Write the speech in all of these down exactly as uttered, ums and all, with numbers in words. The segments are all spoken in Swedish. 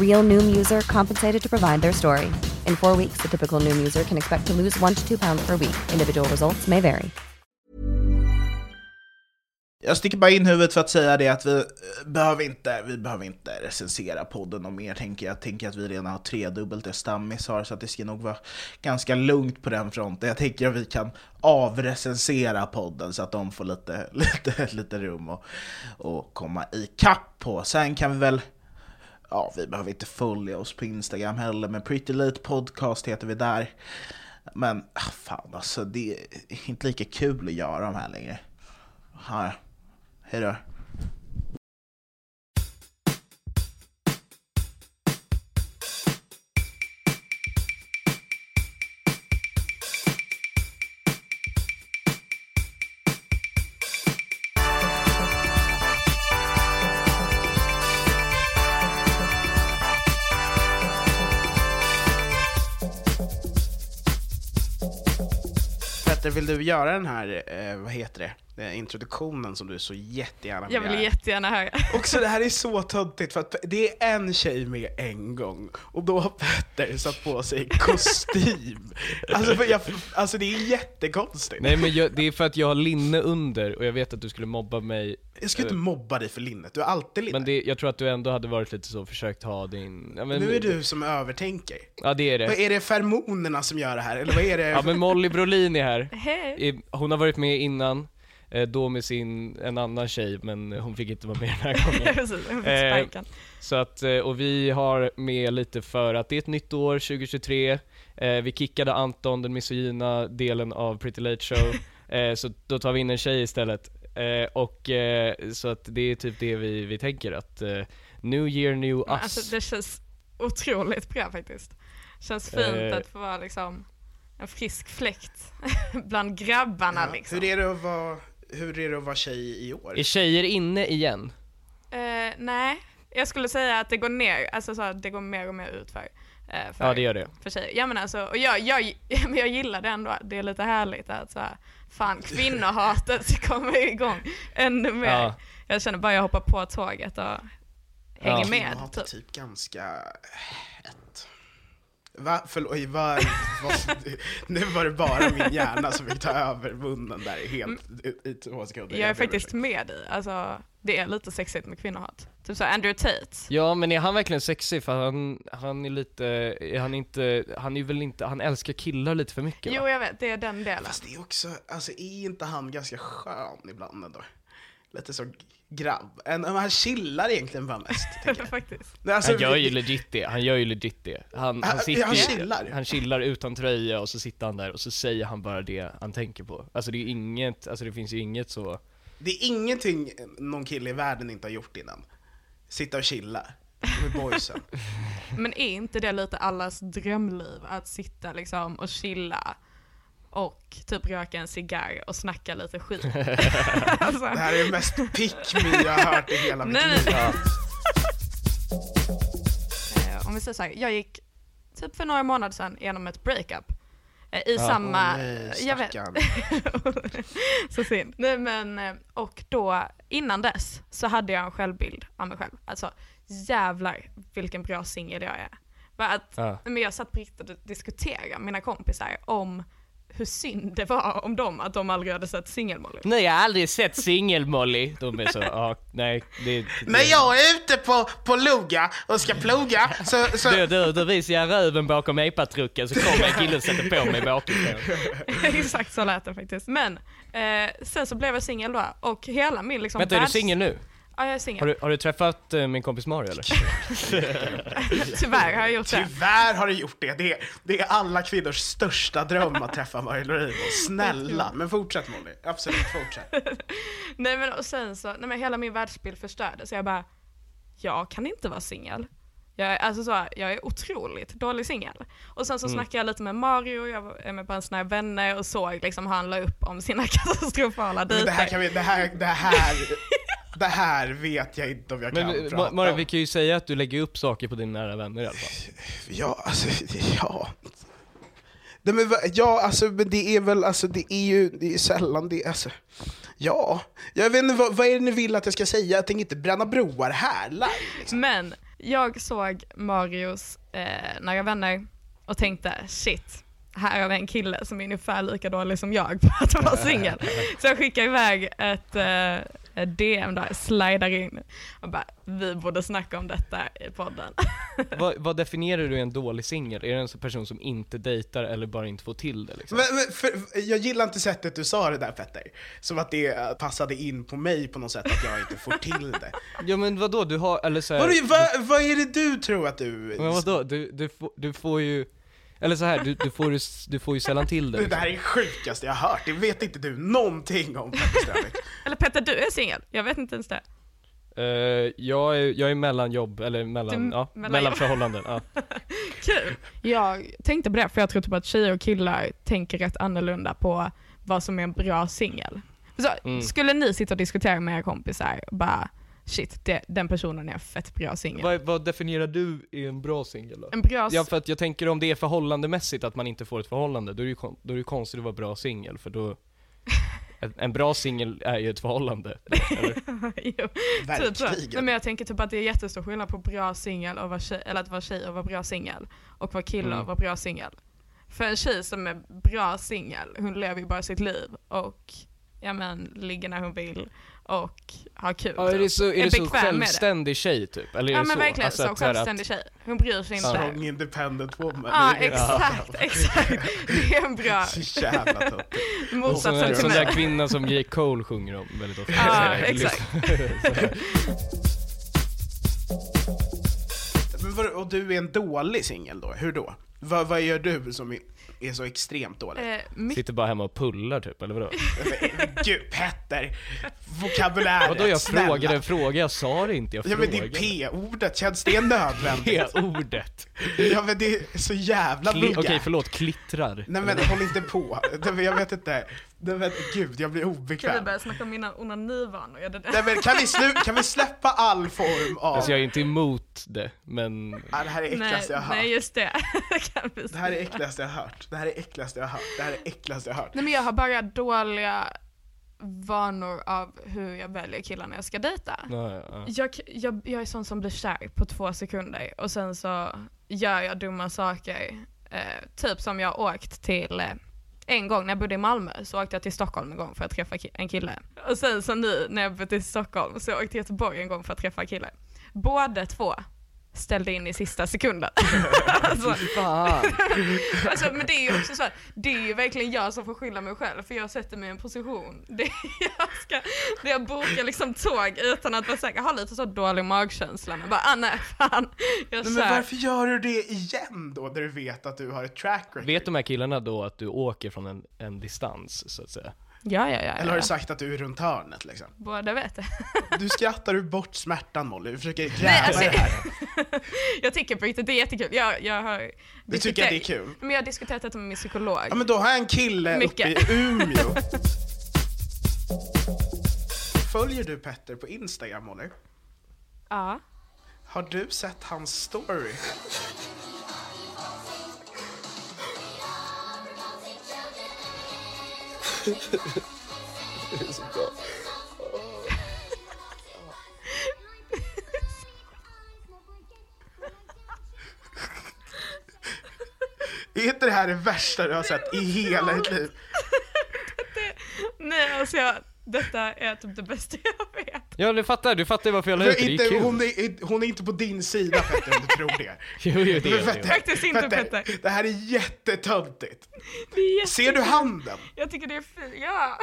Real Noom user compensated to provide their story. In four weeks, the typical Noom user can expect to lose one to two pounds per week. Individual results may vary. Jag sticker bara in huvudet för att säga det att vi behöver inte, vi behöver inte recensera podden och mer tänker jag. Jag tänker att vi redan har tredubbelt det stammis har så att det ska nog vara ganska lugnt på den fronten. Jag tänker att vi kan avrecensera podden så att de får lite, lite, lite rum och, och komma i kapp på. Sen kan vi väl... Ja, vi behöver inte följa oss på Instagram heller, men Pretty Late Podcast heter vi där. Men fan alltså, det är inte lika kul att göra de här längre. Här, hej då. Vill du göra den här, eh, vad heter det, eh, introduktionen som du så jättegärna vill Jag vill göra. jättegärna höra. Och så det här är så töntigt för att det är en tjej med en gång och då har Petter satt på sig kostym. Alltså, för jag, alltså det är jättekonstigt. Nej men jag, det är för att jag har linne under och jag vet att du skulle mobba mig. Jag skulle inte mobba dig för linnet, du är alltid linnet. Men det, jag tror att du ändå hade varit lite så, försökt ha din... Ja, men, nu är du som övertänker. Ja, det är det. Vad är det fermonerna som gör det här? Eller vad är det? Ja, men Molly Brolin är här. Hey. Hon har varit med innan, då med sin, en annan tjej, men hon fick inte vara med den här gången. Precis, hon fick sparken. Så att, och vi har med lite för att det är ett nytt år, tjugohundratjugotre. Vi kickade Anton, den misogyna delen av Pretty Late Show. Så då tar vi in en tjej istället. Eh, och eh, så att det är typ det vi, vi tänker att eh, New Year, New Us. Alltså, det känns otroligt bra faktiskt. Känns fint eh. att få vara liksom en frisk fläkt bland grabbarna, ja, liksom. Hur är det att vara, hur är det att vara tjej i år? Är tjejer inne igen? Eh, nej, jag skulle säga att det går ner, alltså så att det går mer och mer ut för. För, ja, det gör det. För sig. Ja, men alltså, och jag, jag, men jag gillar det ändå. Det är lite härligt att så här, fan, kvinnohatet kommer igång ännu mer. Ja. Jag känner bara jag hoppar på tåget och hänger ja. med. Typ. typ ganska hett. Va? Förlåt, va, va, nu var det bara min hjärna som fick ta över munnen där helt i två sekunder. Jag är faktiskt med dig. Alltså, det är lite sexigt med kvinnohat. Typ så Andrew Tate. Ja, men är han verkligen sexig? För han, han är lite... Är han, inte, han är väl inte... Han älskar killar lite för mycket, va? Jo, jag vet. Det är den delen. Fast det är också... Alltså, är inte han ganska skön ibland ändå? Lite så... grabb. En, han chillar egentligen bara mest, tänker jag. Faktiskt. Alltså, han gör ju legit det. Han gör ju legit det. Han, han, sitter, han, chillar. han chillar utan tröja och så sitter han där och så säger han bara det han tänker på. Alltså det är inget, alltså det finns ju inget så... Det är ingenting någon kille i världen inte har gjort innan. Sitta och chilla med boysen. Men är inte det lite allas drömliv att sitta liksom och chilla? Och typ röka en cigarr och snacka lite skit. Alltså. Det här är det mest pick-me jag har hört i hela mitt liv. Om vi säger så här, jag gick typ för några månader sedan genom ett breakup. I ja, samma... Nej, jag vet. Så synd. Nej, men, och då, innan dess så hade jag en självbild av mig själv. Alltså, jävlar vilken bra singel jag är. För att, ja. Men jag satt på riktigt och diskuterade med mina kompisar om hur synd det var om dem att de aldrig hade sett singelmolly. Nej, jag har aldrig sett singelmolly. De är så, ah, nej. Det, det. Men jag är ute på, på loga och ska ploga. Så, så... Du, du, du visar jag röven bakom epatrucken så kommer en kille och sätter på mig bakifrån. Exakt så lät det faktiskt. Men eh, sen så blev jag singel då och hela min liksom... Vänta, världs... är du singel nu? Ja, jag är singel. Har du, har du träffat eh, min kompis Mario eller? Tyvärr har jag gjort det. Tyvärr har du gjort det. Det är, det är alla kvinnors största dröm att träffa Mario Lorimo. Snälla, men fortsätt Molly. Absolut, fortsätt. Nej, men och sen så, nej, men hela min världsbild förstördes. Så jag bara, jag kan inte vara singel. Jag, alltså så, jag är otroligt dålig singel. Och sen så mm. snackade jag lite med Mario. Jag var med på en sån här vänner och såg liksom han la upp om sina katastrofala dejter. Det här kan vi, det här, det här... Det här vet jag inte om jag kan men, prata Mario, vi kan ju säga att du lägger upp saker på dina nära vänner i alla fall. Ja, alltså, ja. Nej, men, ja, alltså, men det är väl, alltså, det är ju det är sällan det, alltså. Ja, jag vet inte, vad, vad är det ni vill att jag ska säga? Jag tänker inte bränna broar här. Live, liksom. Men jag såg Marios eh, nära vänner och tänkte, shit. Här har vi en kille som är ungefär lika dålig som jag på att vara singel. Så jag skickar iväg ett... Eh, D M där, slidar in och bara, vi borde snacka om detta i podden. Vad, vad definierar du en dålig singel? Är det en sån person som inte dejtar eller bara inte får till det? Liksom? Men, men, för, jag gillar inte sättet du sa det där, Petter. Som att det passade in på mig på något sätt att jag inte får till det. Ja, men vadå? Du har, eller så här, vadå, vad, vad är det du tror att du... Men vadå? Du, du, får, du får ju... Eller så här, du, du, får, du får ju sällan till det. Det här är det sjukaste jag har hört. Det vet inte du någonting om. Eller Petter, du är singel. Jag vet inte ens det. Uh, jag, är, jag är mellan jobb. Eller mellan, du, ja, mellan, mellan jobb. Förhållanden. Ja. Kul. Jag tänkte på det, för jag tror typ att tjejer och killar tänker rätt annorlunda på vad som är en bra singel. Mm. Skulle ni sitta och diskutera med era kompisar och bara... Shit, det, den personen är en fett bra singel. Vad, vad definierar du i en bra singel då? En bra... Ja, för att jag tänker om det är förhållandemässigt att man inte får ett förhållande, då är det ju, då är det konstigt att vara bra singel, för då... En bra singel är ju ett förhållande. Jo, verkligen. Men jag tänker typ att det är jättestor skillnad på bra singel och vara tjej, eller att vara tjej och vara bra singel, och vara kille mm. och vara bra singel. För en tjej som är bra singel, hon lever ju bara sitt liv och ja, men, ligger när hon vill och ha kul. Ja, är det så, är det så självständig det? Tjej typ? Eller är ja, det men så? Verkligen alltså, så självständig att... tjej. Hon bryr sig inte. Strong independent woman. Ja, exakt, exakt. Det är en bra... Jävla topp. Motsatsen till mig. Sån där kvinna som J. Cole sjunger om väldigt ofta. Ja, exakt. Men vad, och du är en dålig singel då? Hur då? Vad, vad gör du som... Är... är så extremt dåligt. Eh, my- Sitter bara hemma och pullar typ, eller vadå? Gud, Petter, vokabuläret. Vadå, jag snälla. frågade en fråga, jag sa det inte, jag frågade. Ja, men det är P-ordet, känns det nödvändigt? P-ordet. Ja, men det är så jävla Kli- Okej, okay, förlåt, klittrar. Nej, men håll inte på. Jag vet inte. Nej, men gud, jag blir obekväm. Kan vi börja snacka om mina onanivanor? Nej, men kan vi, slu- kan vi släppa all form av... Alltså, jag är inte emot det, men... Ja, det här är äckligast jag har hört. Nej, just det. Kan vi det här är äckligast jag har hört. Det här är äckligast jag har hört. Det här är äckligast jag har hört. Nej, men jag har bara dåliga vanor av hur jag väljer killar när jag ska dejta. Ja, ja, ja. Jag, jag, jag är sån som blir kär på två sekunder. Och sen så gör jag dumma saker. Eh, typ som jag åkt till... Eh, En gång när jag bodde i Malmö så åkte jag till Stockholm en gång för att träffa en kille. Och sen så nu när jag bodde till Stockholm så åkte jag till Göteborg en gång för att träffa en kille. Båda två ställde in i sista sekunden. alltså, alltså, men det är ju också så här, det är ju verkligen jag som får skylla mig själv, för jag sätter mig i en position där jag, ska, där jag bokar liksom tåg utan att vara säker. Ha lite så dålig magkänsla, men bara, ah, nej, fan. Jag men, men varför gör du det igen då, när du vet att du har ett track record? Vet de här killarna då att du åker från en, en distans så att säga? Ja, ja, ja, eller har du sagt att du är runt hörnet liksom? Båda vet det. Du skrattar du bort smärtan, Molly. Du försöker gräva alltså, det här. Jag tycker på riktigt, det är jättekul. Jag, jag har du tycker att det är kul? Men jag har diskuterat detta med min psykolog. Ja, men då har jag en kille Mycket. uppe i Umeå. Följer du Petter på Instagram, Molly? Ja. Har du sett hans story? Det är så bra. Är inte det här det värsta du har sett i hela ditt liv? Det, nej, alltså jag, detta är typ det bästa jag vet. Ja, du fattar, du fattar varför jag la ut det. Inte, hon, är, hon är inte på din sida, Petter, om du tror det. Jo, jo, det, det är det. Faktiskt inte, Petter. Det här är jättetöntigt. Det är jättetöntigt. Ser du handen? Jag tycker det är fint, ja.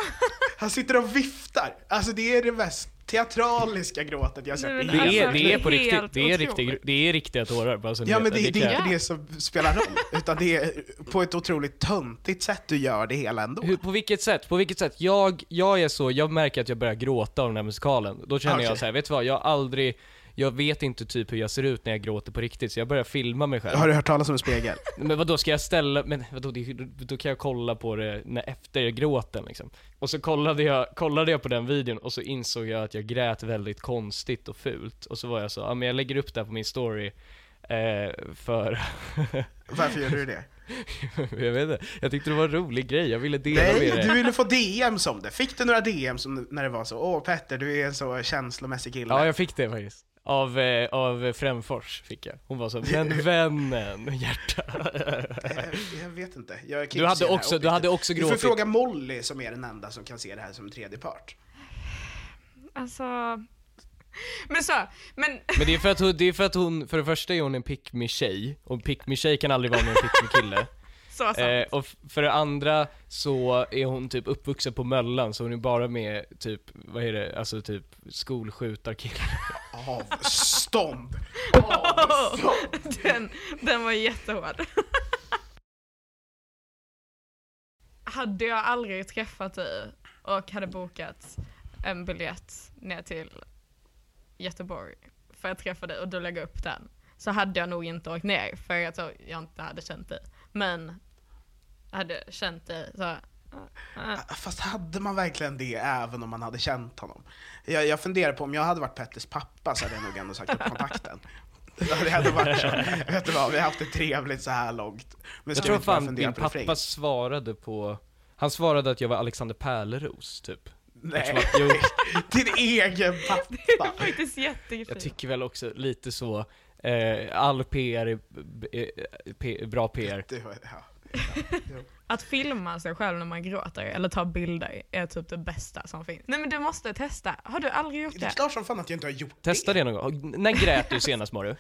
Han sitter och viftar. Alltså det är det mest teatraliska gråtet jag sett. Det, det, är, det är på riktigt, det är riktigt, det är riktiga tårar. Alltså, ja, men det, det, det är inte det som spelar roll, utan det är på ett otroligt töntigt sätt du gör det hela ändå. Hur, på vilket sätt? På vilket sätt? Jag, jag är så, jag märker att jag börjar gråta av den här musikalen. Då känner okay. jag så här, vet du vad, jag aldrig, jag vet inte typ hur jag ser ut när jag gråter på riktigt, så jag börjar filma mig själv. Har du hört talas om en spegel? Men vad då ska jag ställa, men vadå, då kan jag kolla på det när efter jag gråter liksom. Och så kollade jag kollade jag på den videon och så insåg jag att jag grät väldigt konstigt och fult, och så var jag så, ja ah, men jag lägger upp det här på min story eh, för varför gör du det? Jag vet inte. Jag tyckte det var en rolig grej. Jag ville dela Nej, med det. Du ville få D M:s om det. Fick du några D M:s om, när det var så, åh Petter, du är en så känslomässig kille? Ja, jag fick det faktiskt. Av, eh, av Främfors fick jag. Hon var så, men vännen, hjärta. Jag vet inte. Jag du hade också, du hade också gråtit. Du får fråga Molly som är den enda som kan se det här som tredje part. Alltså... Men, så, men... men det är för att hon, det är för att hon, för det första är hon en pick me tjej, och pick me tjej kan aldrig vara med en pick me kille. Så sant. Eh, och för det andra så är hon typ uppvuxen på Möllan, så hon är bara med typ, vad är det, alltså typ skolskjutarkillar. Avstånd. Avstånd. Den, den var jättehård. Hade jag aldrig träffat dig och hade bokat en biljett ner till Göteborg för att träffa dig och du lägger upp den, så hade jag nog inte åkt ner, för att jag inte hade känt dig. Men hade känt dig så. Fast hade man verkligen det även om man hade känt honom? Jag, jag funderar på om jag hade varit Petters pappa, så hade jag nog ändå sagt upp kontakten. Det hade varit så. Vet du vad, vi har haft det trevligt så här långt. Men jag tror fan din pappa refräng. svarade på han svarade att jag var Alexander Pärleros typ. Nej, din egen pappa. Det är faktiskt jättegrymt. Jag tycker väl också lite så, eh, all P R är bra P R. Det, ja, ja, ja. Att filma sig själv när man gråter eller ta bilder är typ det bästa som finns. Nej, men du måste testa. Har du aldrig gjort det? Det är klart som fan att jag inte har gjort det. Testa det någon gång. När grät du senast, Mario?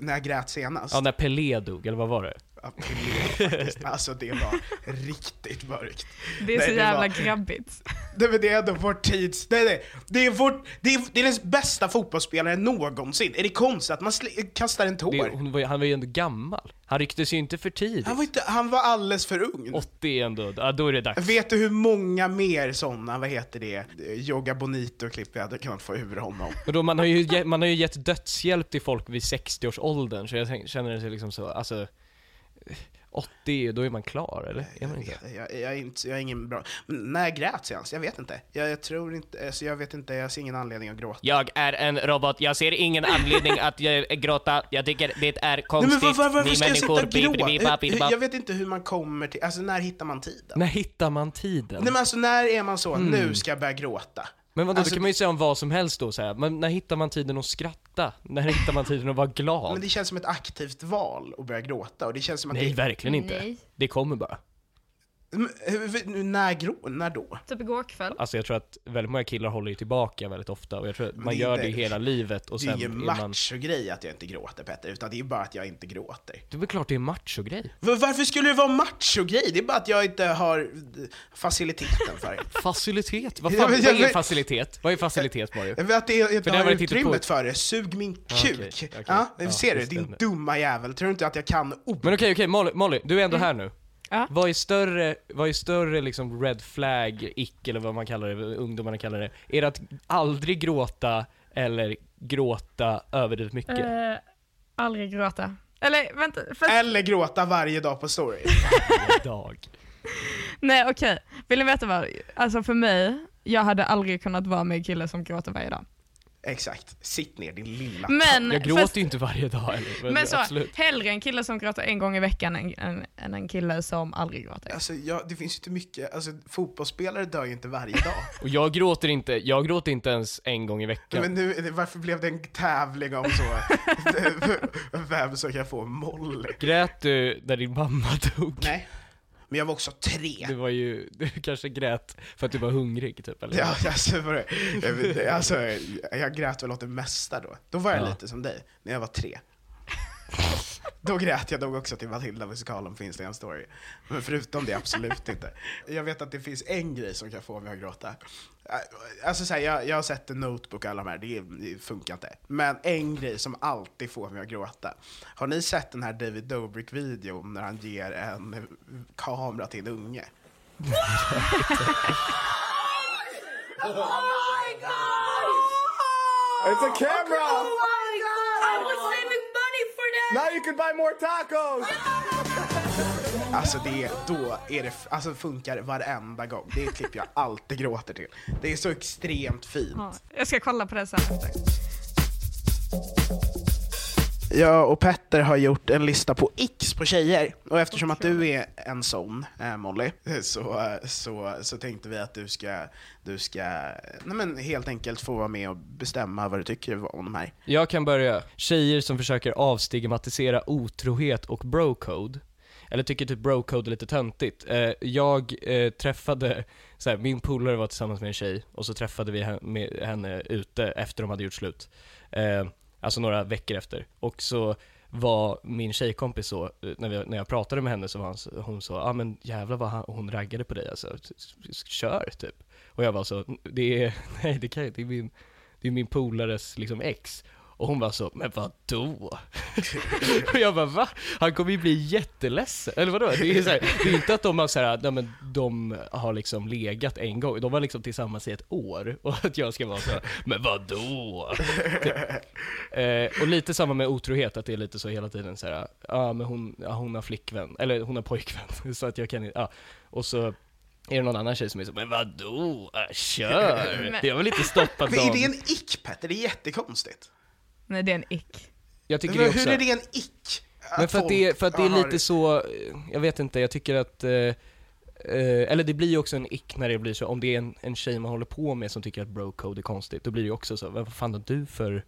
När jag grät senast? Ja, när Pelé dog, eller vad var det? Ja, Pelé faktiskt. Alltså det var riktigt mörkt. Det är nej, så det jävla var... grabbigt. Det är, det är ändå vår tids... Nej, nej. Det är vår... Det är, det är den bästa fotbollsspelaren någonsin. Är det konstigt att man sl- kastar en tår? Det, var, han var ju ändå gammal. Han rycktes ju inte för tidigt. Han var, inte, han var alldeles för ung. åttio ändå. Ja, då är det dags. Vet du hur många mer sådana, vad heter det? Yoga Bonito-klipp jag hade kunnat få ur honom. Och då, man, har ju, man har ju gett dödshjälp till folk vid sextio-årsåldern. Så jag känner det liksom så... Alltså, åttio, då är man klar, eller? Är man inte? Jag, jag, jag, är inte, jag är ingen bra... Men när jag grät senast? Jag vet inte. Jag, jag tror inte... Alltså jag vet inte, jag ser ingen anledning att gråta. Jag är en robot. Jag ser ingen anledning att jag gråta. Jag tycker det är konstigt. Nej, men var, var, varför ska jag sitta och gråta? Jag vet inte hur man kommer till... Alltså, när hittar man tiden? När hittar man tiden? Nej, men alltså, när är man så? Mm. Nu ska jag börja gråta. Men vadå, alltså, det kan man ju säga om vad som helst då så här. Men när hittar man tiden att skratta? När hittar man tiden att vara glad? Men det känns som ett aktivt val att börja gråta, och det känns som att Nej, det... verkligen inte. Nej. Det kommer bara. Men, när grå, när då? Typ igår kväll. Alltså jag tror att väldigt många killar håller ju tillbaka väldigt ofta, och jag tror att man det gör inte, det hela livet, och sen är man... Det är ju macho-grej att jag inte gråter, Petter, utan det är bara att jag inte gråter. Det är väl klart det är macho-grej. Var, varför skulle det vara macho-grej? Det är bara att jag inte har faciliteten för det. Facilitet? Vad fan, vad är facilitet? Vad är facilitet, Mario? Jag vet att det är ett för utrymmet på... för det. Sug min kuk. Ah, okay, okay. Ah, ja, ser du, din dumma jävel. Tror inte att jag kan... Oh. Men okej, okej, Molly, Molly, du är ändå mm. här nu. Ja. Vad är större, vad är större liksom red flag, ick eller vad man kallar det, ungdomarna kallar det? Är det att aldrig gråta eller gråta överdrivet mycket? Uh, aldrig gråta. Eller, vänta, för... eller gråta varje dag på story. Varje dag. Nej, okej. Okay. Vill ni veta vad? Alltså för mig, jag hade aldrig kunnat vara med killar som gråter varje dag. Exakt, sitt ner din lilla. Men, jag gråter fast, ju inte varje dag eller? Men, men så, absolut. Hellre en kille som gråter en gång i veckan än, än, än en kille som aldrig gråter. Alltså, jag, det finns ju inte mycket. Alltså, fotbollsspelare dör ju inte varje dag. Och jag gråter inte, jag gråter inte ens en gång i veckan. Men nu, varför blev det en tävling om så? Vem som kan få Molly? Grät du när din mamma dog? Nej. Men jag var också tre. Du var ju, du kanske grät för att du var hungrig typ eller? Ja, alltså, för, alltså jag grät väl åt det mesta då. Då var jag ja. lite som dig när jag var tre. Då grät jag nog också till Matilda musikalen på Instagram story. Men förutom det absolut inte. Jag vet att det finns en grej som kan få mig att gråta. Alltså så här, jag, jag har sett en Notebook och alla de här, det, det funkar inte. Men en grej som alltid får mig att gråta. Har ni sett den här David Dobrik videon när han ger en kamera till en unge? Oh my god! It's a camera! Oh my god! I was saving money for that! Now you can buy more tacos! Alltså det, då är det, alltså funkar varenda gång. Det är ett klipp jag alltid gråter till. Det är så extremt fint. Ja, jag ska kolla på det sen. Jag och Petter har gjort en lista på X på tjejer. Och eftersom att du är en sån, eh, Molly, så, så, så tänkte vi att du ska, du ska nej men, helt enkelt få vara med och bestämma vad du tycker om de här. Jag kan börja. Tjejer som försöker avstigmatisera otrohet och brocode. Eller tycker typ brocode är lite töntigt. Eh, jag eh, träffade, så här, min polare var tillsammans med en tjej. Och så träffade vi henne, henne ute efter de hade gjort slut. Eh, alltså några veckor efter. Och så var min tjejkompis så, när, vi, när jag pratade med henne så var han, hon så, ah, men jävlar vad han, hon raggade på dig. Alltså, kör typ. Och jag var så, det är, nej det kan det är min, det är min polares liksom ex. Och hon var så, men vad då? Och jag bara, va? Han kommer ju bli jätteledsen. Eller vadå? Det är, så här, det är inte att de har, så här, nej, men de har liksom legat en gång. De var liksom tillsammans i ett år. Och att jag ska vara så här, men vad då? eh, och lite samma med otrohet. Att det är lite så hela tiden så här, ah, men hon, ah, hon har flickvän. Eller hon har pojkvän. Så att jag kan inte, ah. Och så... Är det någon annan tjej som är så, men vadå? Ah, kör! Det har väl inte stoppat dem. Men är det en ick, Petter? Det är jättekonstigt. Nej, det är en ick. Jag tycker men, det också. Hur är det en ick? Men för att det är, för att det är lite så... Jag vet inte, jag tycker att... Eh, eller det blir ju också en ick när det blir så... Om det är en, en tjej man håller på med som tycker att brocode är konstigt. Då blir det ju också så... Vad fan har du för...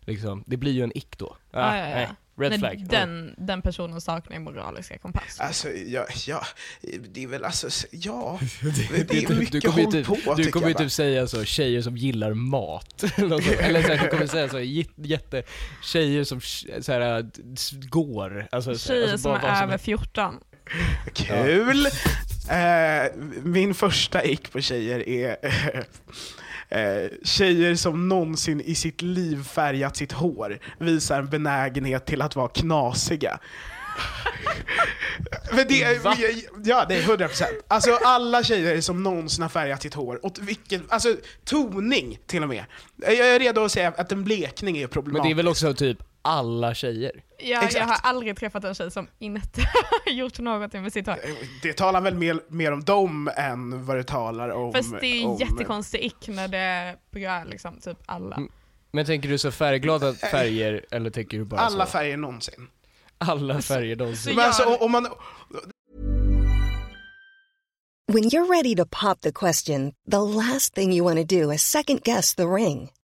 Liksom, det blir ju en ick då. Ah, ah, ja, ja. Nej. Red men flag. Den, den personen saknar moraliska kompass. Alltså, ja, ja, det är väl alltså, ja. Det, det är mycket du kommer håll typ, på, du kommer ju typ säga så, tjejer som gillar mat. Eller så här, du kommer säga så, jätte, tjejer som så här, går. Alltså, tjejer alltså, som bara, är över fjorton. Kul! Ja. Eh, min första ick på tjejer är... Eh, tjejer som någonsin i sitt liv färgat sitt hår visar en benägenhet till att vara knasiga. Men det, ja, det är hundra procent. Alltså alla tjejer som någonsin har färgat sitt hår åt vilken, alltså toning till och med. Jag är redo att säga att en blekning är problematisk. Men det är väl också typ alla tjejer. Ja, exakt. Jag har aldrig träffat en tjej som inte har gjort någonting med sitt hår. Det talar väl mer, mer om dem än vad det talar om. Fast det är om... jättekonstigt ick när det berör liksom typ alla. Men tänker du så färgglada färger eller tänker du bara alla så? Färger någonsin. Alla färger någonsin. Men alltså, om man... When you're ready to pop the question, the last thing you want to do is second guess the ring.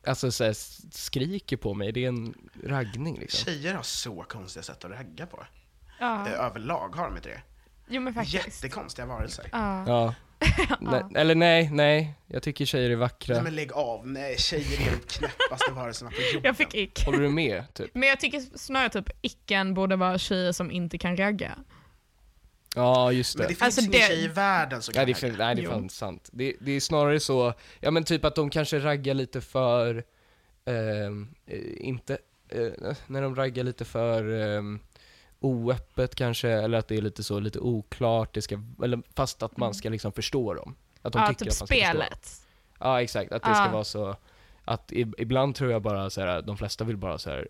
alltså så här, skriker på mig, det är en raggning liksom. Tjejer har så konstiga sätt att ragga på. Ja. Överlag har de inte det. Jo, men faktiskt. Jättekonstiga varelser. Ja. Ja. Nej, eller nej, nej. Jag tycker tjejer är vackra. Nej, men lägg av. Nej, tjejer är de knäppaste varelserna på jorden. Jag fick ick. Håller du med? Typ? Men jag tycker snarare typ icken borde vara tjejer som inte kan ragga. Ja, just det. Men det finns alltså ingen det... tjej i världen som kan nej, det ragga. Nej, det är fan sant. Det, det är snarare så, ja men typ att de kanske raggar lite för eh, inte, eh, när de raggar lite för eh, oöppet kanske, eller att det är lite så lite oklart, det ska, eller fast att man ska liksom förstå dem, att de ja, tycker typ att man ska spelet. Förstå dem. Ja, exakt, att det ja. Ska vara så att ibland tror jag bara så här, de flesta vill bara så här,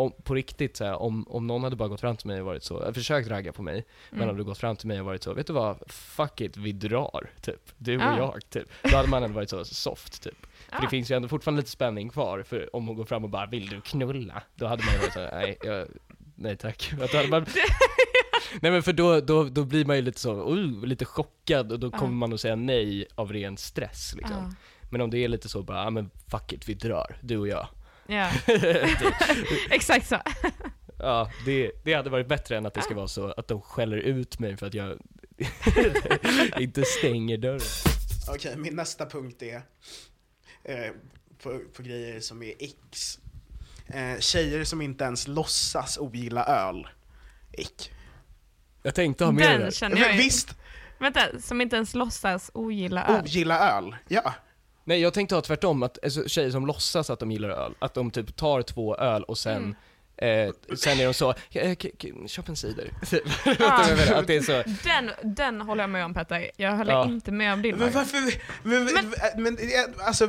om, på riktigt så här, om, om någon hade bara gått fram till mig och varit så, försökt ragga på mig, mm. men om du gått fram till mig och varit så, vet du vad, fuck it, vi drar typ, du och ah. jag typ, då hade man ändå varit så soft typ. För ah. det finns ju ändå fortfarande lite spänning kvar, för om hon går fram och bara, vill du knulla? Då hade man ju varit så här, nej, jag Nej tack. Man... nej men för då, då, då blir man ju lite så uh, lite chockad och då kommer uh. man att säga nej av ren stress liksom. Uh. Men om det är lite så bara ah, men fuck it, vi drar, du och jag. Ja. Yeah. Exakt så. Ja, det, det hade varit bättre än att det ska vara så att de skäller ut mig för att jag inte stänger dörren. Okej, okay, min nästa punkt är eh, på, på grejer som är X. Eh, tjejer som inte ens låtsas ogilla öl. Ick. Jag tänkte ha med det. Men visst. Vänta, som inte ens låtsas ogilla öl. Ogilla öl. Ja. Nej, jag tänkte ha tvärtom, att alltså, tjejer som låtsas att de gillar öl, att de typ tar två öl och sen mm. Eh, sen är de så, k- k- köp en cider. Ah, att det är så. Den, den håller jag med om, Petter. Jag håller ja. inte med om din. Men varför? Men, men, men alltså,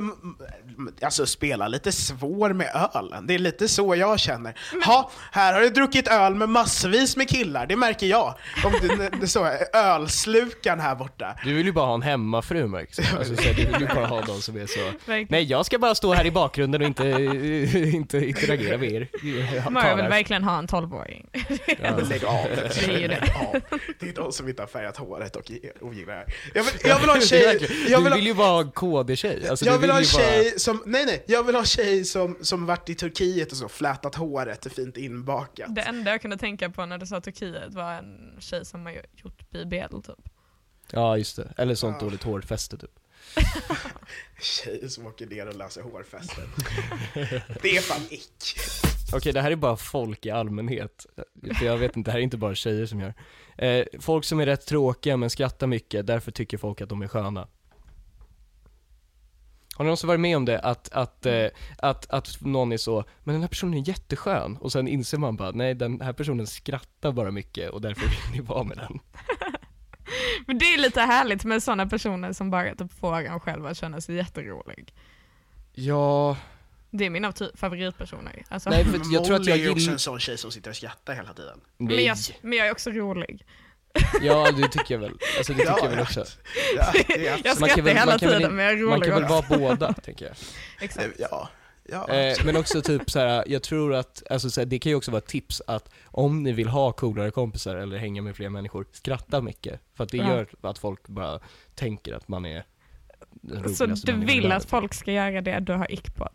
alltså spela lite svår med ölen. Det är lite så jag känner. Men, ha, här har du druckit öl med massvis med killar. Det märker jag. Om det, det så här, ölslukan här borta. Du vill ju bara ha en hemmafru, Max. Alltså, så här, du vill ju bara ha någon som är så. Nej, jag ska bara stå här i bakgrunden och inte inte interagera med er. Jag vill verkligen ha en tolvåring. Ja. Lägg av. Det är det. Det är de som inte har färgat håret och ogillar det. Jag vill, jag vill ha en tjej. Jag vill, du vill ju vara en K D-tjej. Alltså, jag vill, vill ha en tjej bara... som... Nej, nej. Jag vill ha en tjej som, som varit i Turkiet och så flätat håret och fint inbakat. Det enda jag kunde tänka på när du sa Turkiet var en tjej som har gjort bibel, typ. Ja, just det. Eller sånt ja. dåligt hårfäste, typ. Tjejer som åker ner och läser hårfästen. Det är fan ick. Okej, det här är bara folk i allmänhet. För jag vet inte, det här är inte bara tjejer som gör. eh, Folk som är rätt tråkiga men skrattar mycket. Därför tycker folk att de är sköna. Har ni någonsin varit med om det? Att, att, eh, att, att någon är så, men den här personen är jätteskön. Och sen inser man bara, nej, den här personen skrattar bara mycket. Och därför vill ni vara med den. Men det är lite härligt med sådana personer som bara typ får en själv att känna sig jätterolig. Ja. Det är mina ty- favoritpersoner. Alltså. Nej, för jag tror att jag är också en sån tjej som sitter och skrattar hela tiden. Men jag, men jag är också rolig. Ja, det tycker jag väl. Alltså, det tycker ja, jag väl också. Ja, det är jag skrattar väl, hela tiden, väl, men jag är rolig. Man kan väl vara båda, tänker jag. Exakt. Ja. Ja. Eh, men också typ så här, jag tror att alltså, så här, det kan ju också vara ett tips att om ni vill ha coolare kompisar eller hänga med fler människor, skratta mycket, för att det ja. gör att folk bara tänker att man är rolig. Så du vill att folk ska göra det du har ick på?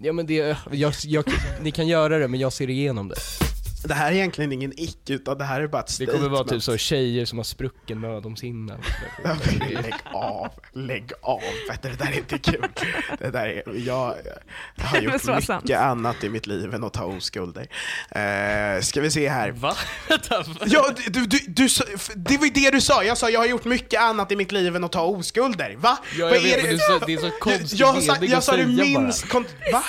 Ja, men det, jag, jag, ni kan göra det, men jag ser igenom det. Det här är egentligen ingen ick, utan det här är bara ett statement. Det kommer vara typ så tjejer som har sprucken mödomshinna. Lägg av, lägg av. Det där är inte kul. Det där är, jag, jag har gjort mycket sant. annat i mitt liv än att ta oskulder. Uh, ska vi se här. Va? Ja, du, du, du, det var ju det du sa. Jag sa jag har gjort mycket annat i mitt liv än att ta oskulder. Va? Ja, vad är det? Du sa, det är så konstigt. Jag sa, jag sa det minst. Kon- Va?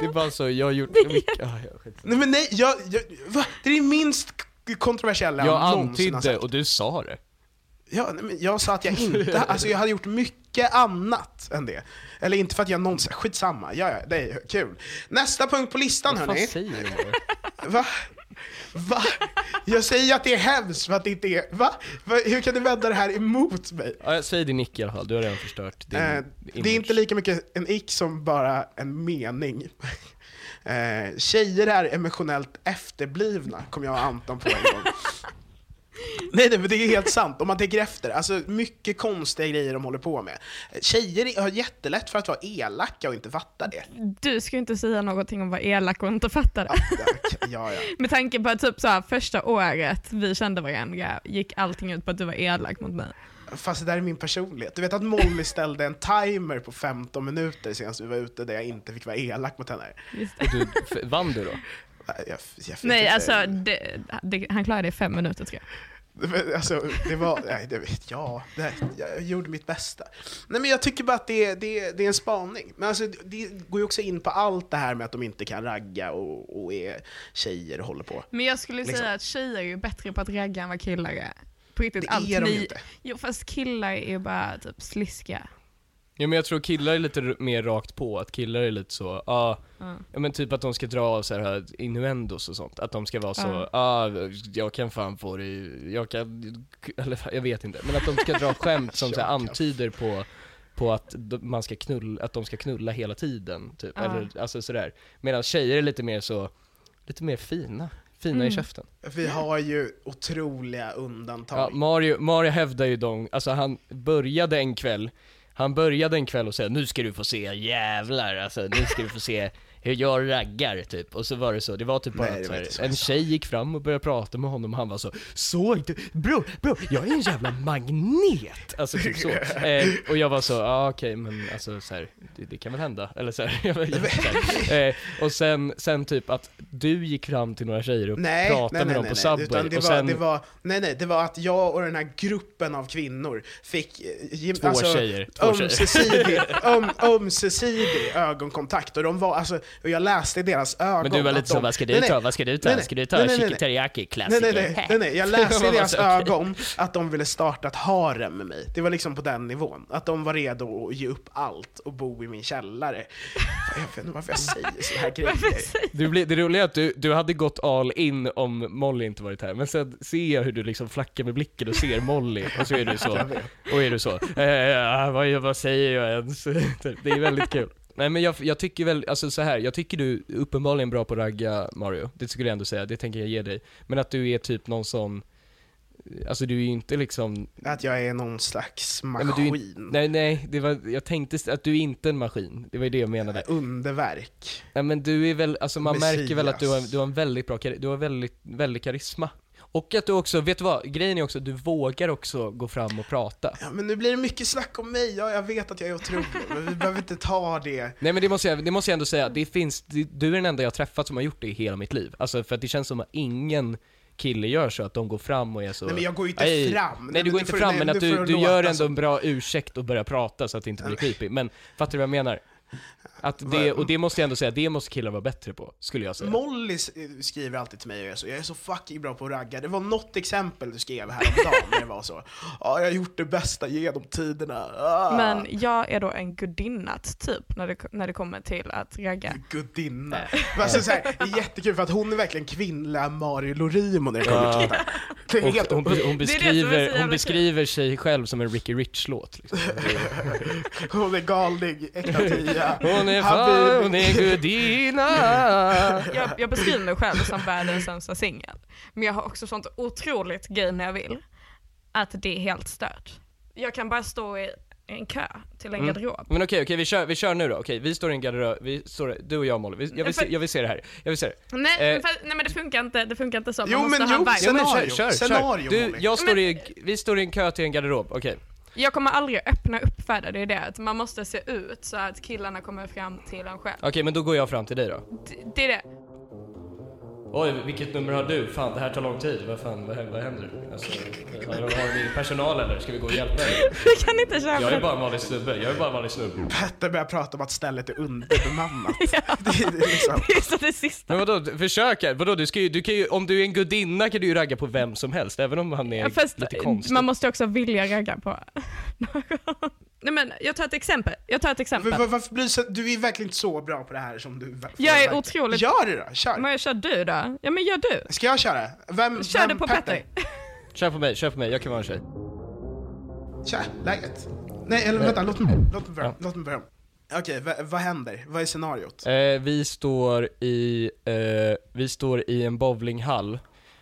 Det är bara så, jag har gjort mycket. Ah, jag nej, men nej, jag, jag, va? Det är minst kontroversiella. Jag antydde och du sa det. Ja, nej, men jag sa att jag inte, alltså jag hade gjort mycket annat än det. Eller inte för att jag någonsin, skitsamma, ja, ja, det är kul. Nästa punkt på listan, vad hörni. Vad säger du? Va? Va? Jag säger att det är hemskt för att det inte är, va? va? Hur kan du vända det här emot mig? Ja, jag säger din nick i alla fall, du har redan förstört din, eh, din det är inte lika mycket en ick som bara en mening. eh, Tjejer är emotionellt efterblivna, kom jag och Anton på en gång. Nej, nej, men det är helt sant. Om man tänker efter, alltså mycket konstiga grejer de håller på med. Tjejer har jättelätt för att vara elaka och inte fatta det. Du ska ju inte säga någonting om vad elak och inte fatta det. Ja, ja, ja, ja. Med tanke på att typ så här, första året vi kände varandra gick allting ut på att du var elak mot mig. Fast det där är min personlighet. Du vet att Molly ställde en timer på femton minuter senast vi var ute där jag inte fick vara elak mot henne. Just det. Och du, vann du då? Jag, jag nej, alltså det, det, han klarade det i fem minuter tror jag. Alltså, det var, nej, det vet jag. Det, jag gjorde mitt bästa. Nej, men jag tycker bara att det, det, det är en spaning. Men alltså, det går ju också in på allt det här med att de inte kan ragga och, och är tjejer och håller på. Men jag skulle liksom säga att tjejer är ju bättre på att ragga än vad killar är. På riktigt, det allt är de ju inte. Jo, fast killar är bara typ sliska. Ja, men jag tror killar är lite mer rakt på. Att killar är lite så, ah, mm. ja men typ att de ska dra så här innuendos och sånt. Att de ska vara så, mm. ah, jag kan fan få det, jag kan, eller jag vet inte. Men att de ska dra skämt som så här antyder på, på att man ska knulla, att de ska knulla hela tiden, typ. Mm. Eller, alltså sådär. Medan tjejer är lite mer så, lite mer fina. Fina mm. i käften. Vi har ju otroliga undantag. Ja, Mario, Mario hävdar ju dem, alltså han började en kväll. Han började en kväll och sa, nu ska du få se jävlar, alltså, nu ska du få se hur jag raggar, typ. Och så var det så, det var typ bara nej, att, så en tjej gick fram och började prata med honom och han var så, såg du, bro, bro, jag är en jävla magnet. Alltså typ så. Eh, och jag var så, ja ah, okej, okay, men alltså så här, det, det kan väl hända. Eller så här, jag var, jag var, så här. Eh, och sen, sen typ att du gick fram till några tjejer och nej, pratade nej, med nej, dem nej, på Subway. Utan det, och var, sen, det var, nej, nej, det var att jag och den här gruppen av kvinnor fick gym, två alltså, tjejer. Två ömsesidig, tjejer. Öm, ömsesidig ögonkontakt och de var, alltså Och jag läste i deras ögon. Men du var lite så, de, vad ska du nej, ta? Vad ska du ta? Nej, nej, ska du ta chiki teriyaki klassiker? Nej, nej, nej, nej. Jag läste i deras ögon att de ville starta ett harem med mig. Det var liksom på den nivån. Att de var redo att ge upp allt och bo i min källare. Jag vet inte varför jag säger så här grejer. Det roliga är att du, du hade gått all in om Molly inte varit här. Men sen ser jag hur du liksom flackar med blicken och ser Molly. Och så är du så. Och är du så. Eh, vad, vad säger jag ens? Det är väldigt kul. Nej, men jag, jag tycker väl, alltså så här, jag tycker du är uppenbarligen bra på att ragga, Mario. Det skulle jag ändå säga, det tänker jag ge dig. Men att du är typ någon sån, alltså du är ju inte liksom... Att jag är någon slags maskin. Nej, du, nej, nej det var, jag tänkte att du är inte en maskin. Det var ju det jag menade. Underverk. Nej, men du är väl, alltså man Messias. Märker väl att du har, du har en väldigt bra, du har väldigt, väldigt karisma. Och att du också, vet du vad, grejen är också att du vågar också gå fram och prata. Ja, men nu blir det mycket snack om mig. Ja, jag vet att jag är otrolig, men vi behöver inte ta det. Nej, men det måste jag, det måste jag ändå säga. Det finns, du är den enda jag har träffat som har gjort det i hela mitt liv. Alltså, för att det känns som att ingen kille gör så att de går fram och är så... Nej, men jag går ju inte aj, fram. Nej, nej, du går inte fram, nej, men att du, du, du gör ändå en bra ursäkt och börjar prata så att det inte blir creepy. Men fattar du vad jag menar? Att det, och det måste jag ändå säga, det måste killar vara bättre på, skulle jag säga. Molly skriver alltid till mig och jag är så, jag är så fucking bra på att ragga. Det var något exempel du skrev häromdagen när det var så, ja, jag har gjort det bästa genom tiderna. Ah. Men jag är då en gudinnat typ när det, när det kommer till att ragga. Gudinna. Men alltså, så här, det är jättekul för att hon är verkligen kvinnliga Mario Lorimo när det kommer till det. Och hon, hon, beskriver, hon beskriver sig själv som en Ricky Rich-låt. Liksom. Hon är galning, äkta tia. Hon är fan, hon är gudina. jag, jag beskriver mig själv som världens sämsta singel. Men jag har också sånt otroligt grej när jag vill. Att det är helt stört. Jag kan bara stå i en kö till en mm. garderob. Men okej, okej vi, kör, vi kör nu då. Okej, vi står i en garderob. Vi står, du och jag, Molly. Vi, jag, vill se, jag vill se det här. Jag vill se det. Nej, eh. för, nej men det funkar inte. Det funkar inte så. Man jo, måste men ha jo, scenario. Jo, men kör, kör, scenario, kör. Du, jag står men, i, vi står i en kö till en garderob. Okej. Jag kommer aldrig öppna upp för det, det är det att man måste se ut så att killarna kommer fram till en själv. Okej, men då går jag fram till dig då. D- det är det. Oj, vilket nummer har du? Fan, det här tar lång tid. Vad fan, vad, vad händer? Alltså, har vi personal eller ska vi gå och hjälpa dig? Vi kan inte köra. Jag är bara en vanlig snubbe. Jag är bara en vanlig snubbe. Petter börjar prata om att stället är underbemannat. Ja. Det är liksom... det är så det sista. Men vadå, försök här. Vadå, du ska ju, du kan ju, om du är en gudinna kan du ju ragga på vem som helst. Även om han är ja, fast, lite konstig. Man måste också vilja ragga på någon. Nej, men jag tar ett exempel. Jag tar ett exempel. Var, varför blir så, du är verkligen inte så bra på det här som du. Jag är verkligen otroligt. Gör det då. Kör. Men kör du då? Ja, men gör du. Ska jag köra? Vem kör vem du på Petter? Petter? Kör på mig, kör på mig. Jag kan vara en tjej. Tja, läget. Nej, eller vänta, låt mig låt mig börja. Låt mig börja. Okej, v- vad händer? Vad är scenariot? Eh, vi står i eh, vi står i en bowlinghall.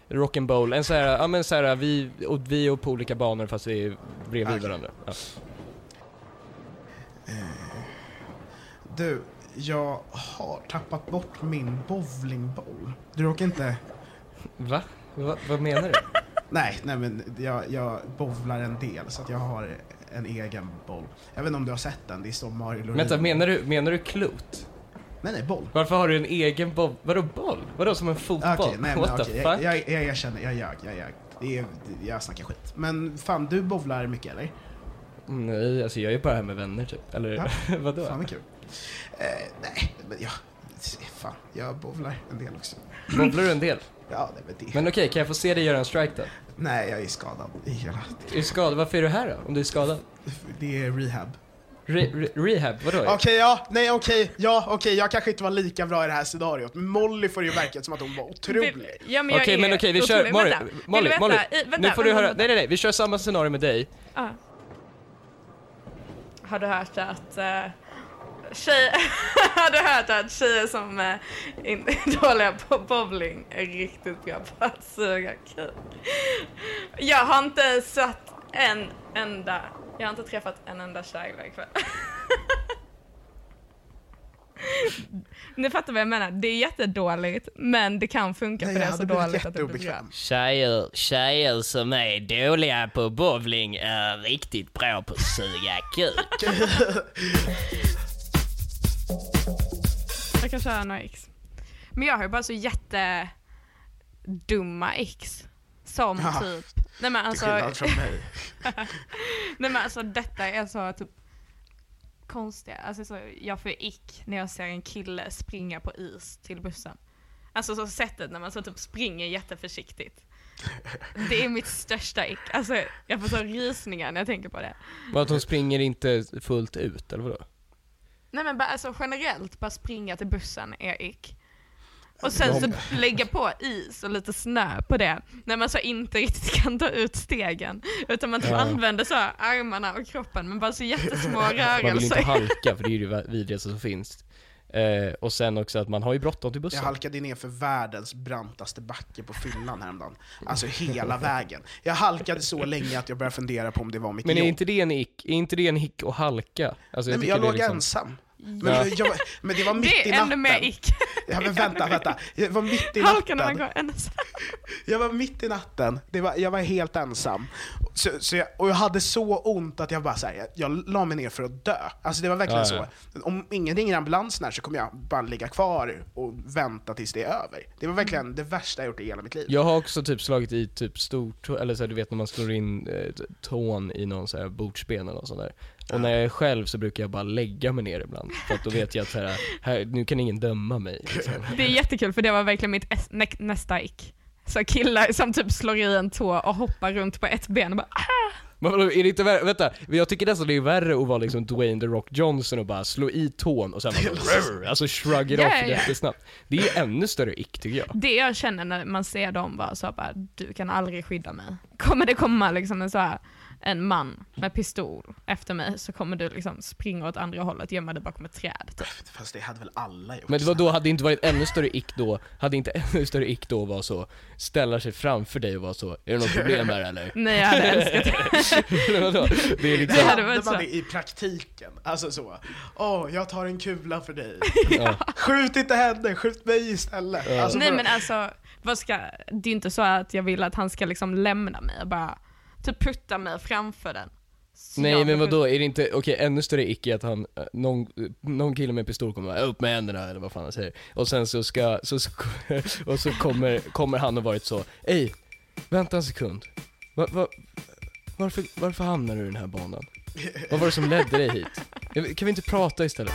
Rock and bowl. En så här, ja men så här vi och vi och på olika banor fast vi är bredvid okay. varandra. Ja. Du, jag har tappat bort min bowlingboll. Du råkar inte... Va? Va? Vad menar du? nej, nej, men jag, jag bowlar en del så att jag har en egen boll. Jag vet inte om du har sett den, det står Mario Lorimo. Vänta, menar du, menar du klot? Nej, nej, boll. Varför har du en egen boll? Vadå boll? Vadå som en fotboll? Okej, nej, men okej, jag, jag, jag, jag känner, jag jag, jag, jag, jag, jag snackar skit. Men fan, du bowlar mycket, eller? Nej, alltså jag är bara här med vänner typ. Eller ja, vadå? Fan vad kul. Eh, nej, men jag fan, jag bowlar en del också. Bowlar du en del? Ja, det vet jag. Men okej, kan jag få se dig göra en strike då? Nej, jag är skadad. Jag är skadad. Varför är du här då? Om du är skadad? Det är rehab. Re- re- rehab, vadå? Okej, okay, ja, nej okej, okay, ja, okej, okay, jag kanske inte var lika bra i det här scenariot. Men Molly får ju verka som att hon var otrolig. Ja, okej, okay, men okej, okay, vi otrolig. Kör Molly, vänta. Molly, vänta? Molly. I, vänta, nu får du höra. Vänta. Nej, nej, nej, vi kör samma scenario med dig. Ja. Ah. Har du hört att uh, tjejer, har du hört att tjejer som uh, inte är dåliga på bowling är riktigt bra på att suga kul? Jag har inte satt en enda, jag har inte träffat en enda tjej i kväll. Nu fattar vad jag menar. Det är jättedåligt, men det kan funka. Nej, för det är så dåligt att det blir bra. Tjejer, tjejer som är dåliga på bowling är riktigt bra på att suga kuk. Jag kan köra några ex. Men jag har ju bara så jättedumma ex. Som ja, typ nej, men alltså... Nej, men alltså detta är så typ konstiga, alltså så, jag får ick när jag ser en kille springa på is till bussen. Alltså så sättet när man så typ springer jätteförsiktigt. Det är mitt största ick. Alltså jag får så rysningar när jag tänker på det. Vad, att de springer inte fullt ut eller vadå? Nej men bara, alltså generellt bara springa till bussen är ick. Och sen så lägga på is och lite snö på det. När man så inte riktigt kan ta ut stegen. Utan man typ ja. använder så här armarna och kroppen. Men bara så jättesmå rörelser. Man vill inte halka, för det är ju det vidrigaste som finns. Eh, och sen också att man har ju bråttom till bussen. Jag halkade ner för världens brantaste backe på Finland häromdagen. Alltså hela vägen. Jag halkade så länge att jag började fundera på om det var mitt Men jobb. Men är inte det en ick? Är inte det en hick att halka? Alltså, jag Nej, men jag låg liksom... ensam. Men, ja. jag, men det var mitt det i natten. Det är ännu mer ick. Ja, men vänta, vänta. Jag var mitt i natten. Man går ensam. Jag var mitt i natten. Det var, jag var helt ensam. Så, så jag, och jag hade så ont att jag bara så här, jag, jag la mig ner för att dö. Alltså det var verkligen ja, ja. så. Om ingen ringer ambulansen här så kommer jag bara ligga kvar och vänta tills det är över. Det var verkligen mm. det värsta jag gjort i hela mitt liv. Jag har också typ slagit i typ stort, eller så här, du vet när man slår in eh, tån i någon så här bordsben eller något sånt där. Och när jag är själv så brukar jag bara lägga mig ner ibland. För att då vet jag att så här, här, nu kan ingen döma mig. Liksom. Det är jättekul, för det var verkligen mitt es- nä- nästa ick. Så killar som typ slår i en tå och hoppar runt på ett ben och bara... Ah! Men är det inte värre? Vänta, jag tycker nästan det är värre att vara liksom Dwayne The Rock Johnson och bara slå i tån och sen bara, alltså shrug it yeah, off yeah. jättesnabbt. Det är ännu större ick tycker jag. Det jag känner när man ser dem bara så bara, du kan aldrig skydda mig. Kommer det komma liksom en så här... en man med pistol efter mig så kommer du liksom springa åt andra hållet, gömma dig bakom ett träd typ. Fast det hade väl alla gjort. Men då hade det inte varit ännu större ick då, hade inte ännu större ick då var så ställa sig framför dig och vara så, är det något problem här eller? Nej, jag hade älskat det. Det är liksom det hade varit så. I praktiken, alltså så. Åh, oh, jag tar en kula för dig. Ja. Skjut inte henne, skjut mig istället. Ja. Alltså, nej men alltså, vad ska, det är inte så att jag vill att han ska liksom lämna mig och bara typ putta mig framför den. Så nej, men vadå? Är det inte... Okej, okay, ännu större icke att han... Någon, någon kille med pistol kommer bara, upp med händerna, eller vad fan han säger. Och sen så ska... Så, och så kommer, kommer han och varit så... Ej, vänta en sekund. Va, va, varför, varför hamnar du i den här banan? Vad var det som ledde dig hit? Kan vi inte prata istället?